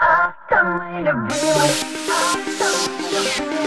Автомобили, автомобили.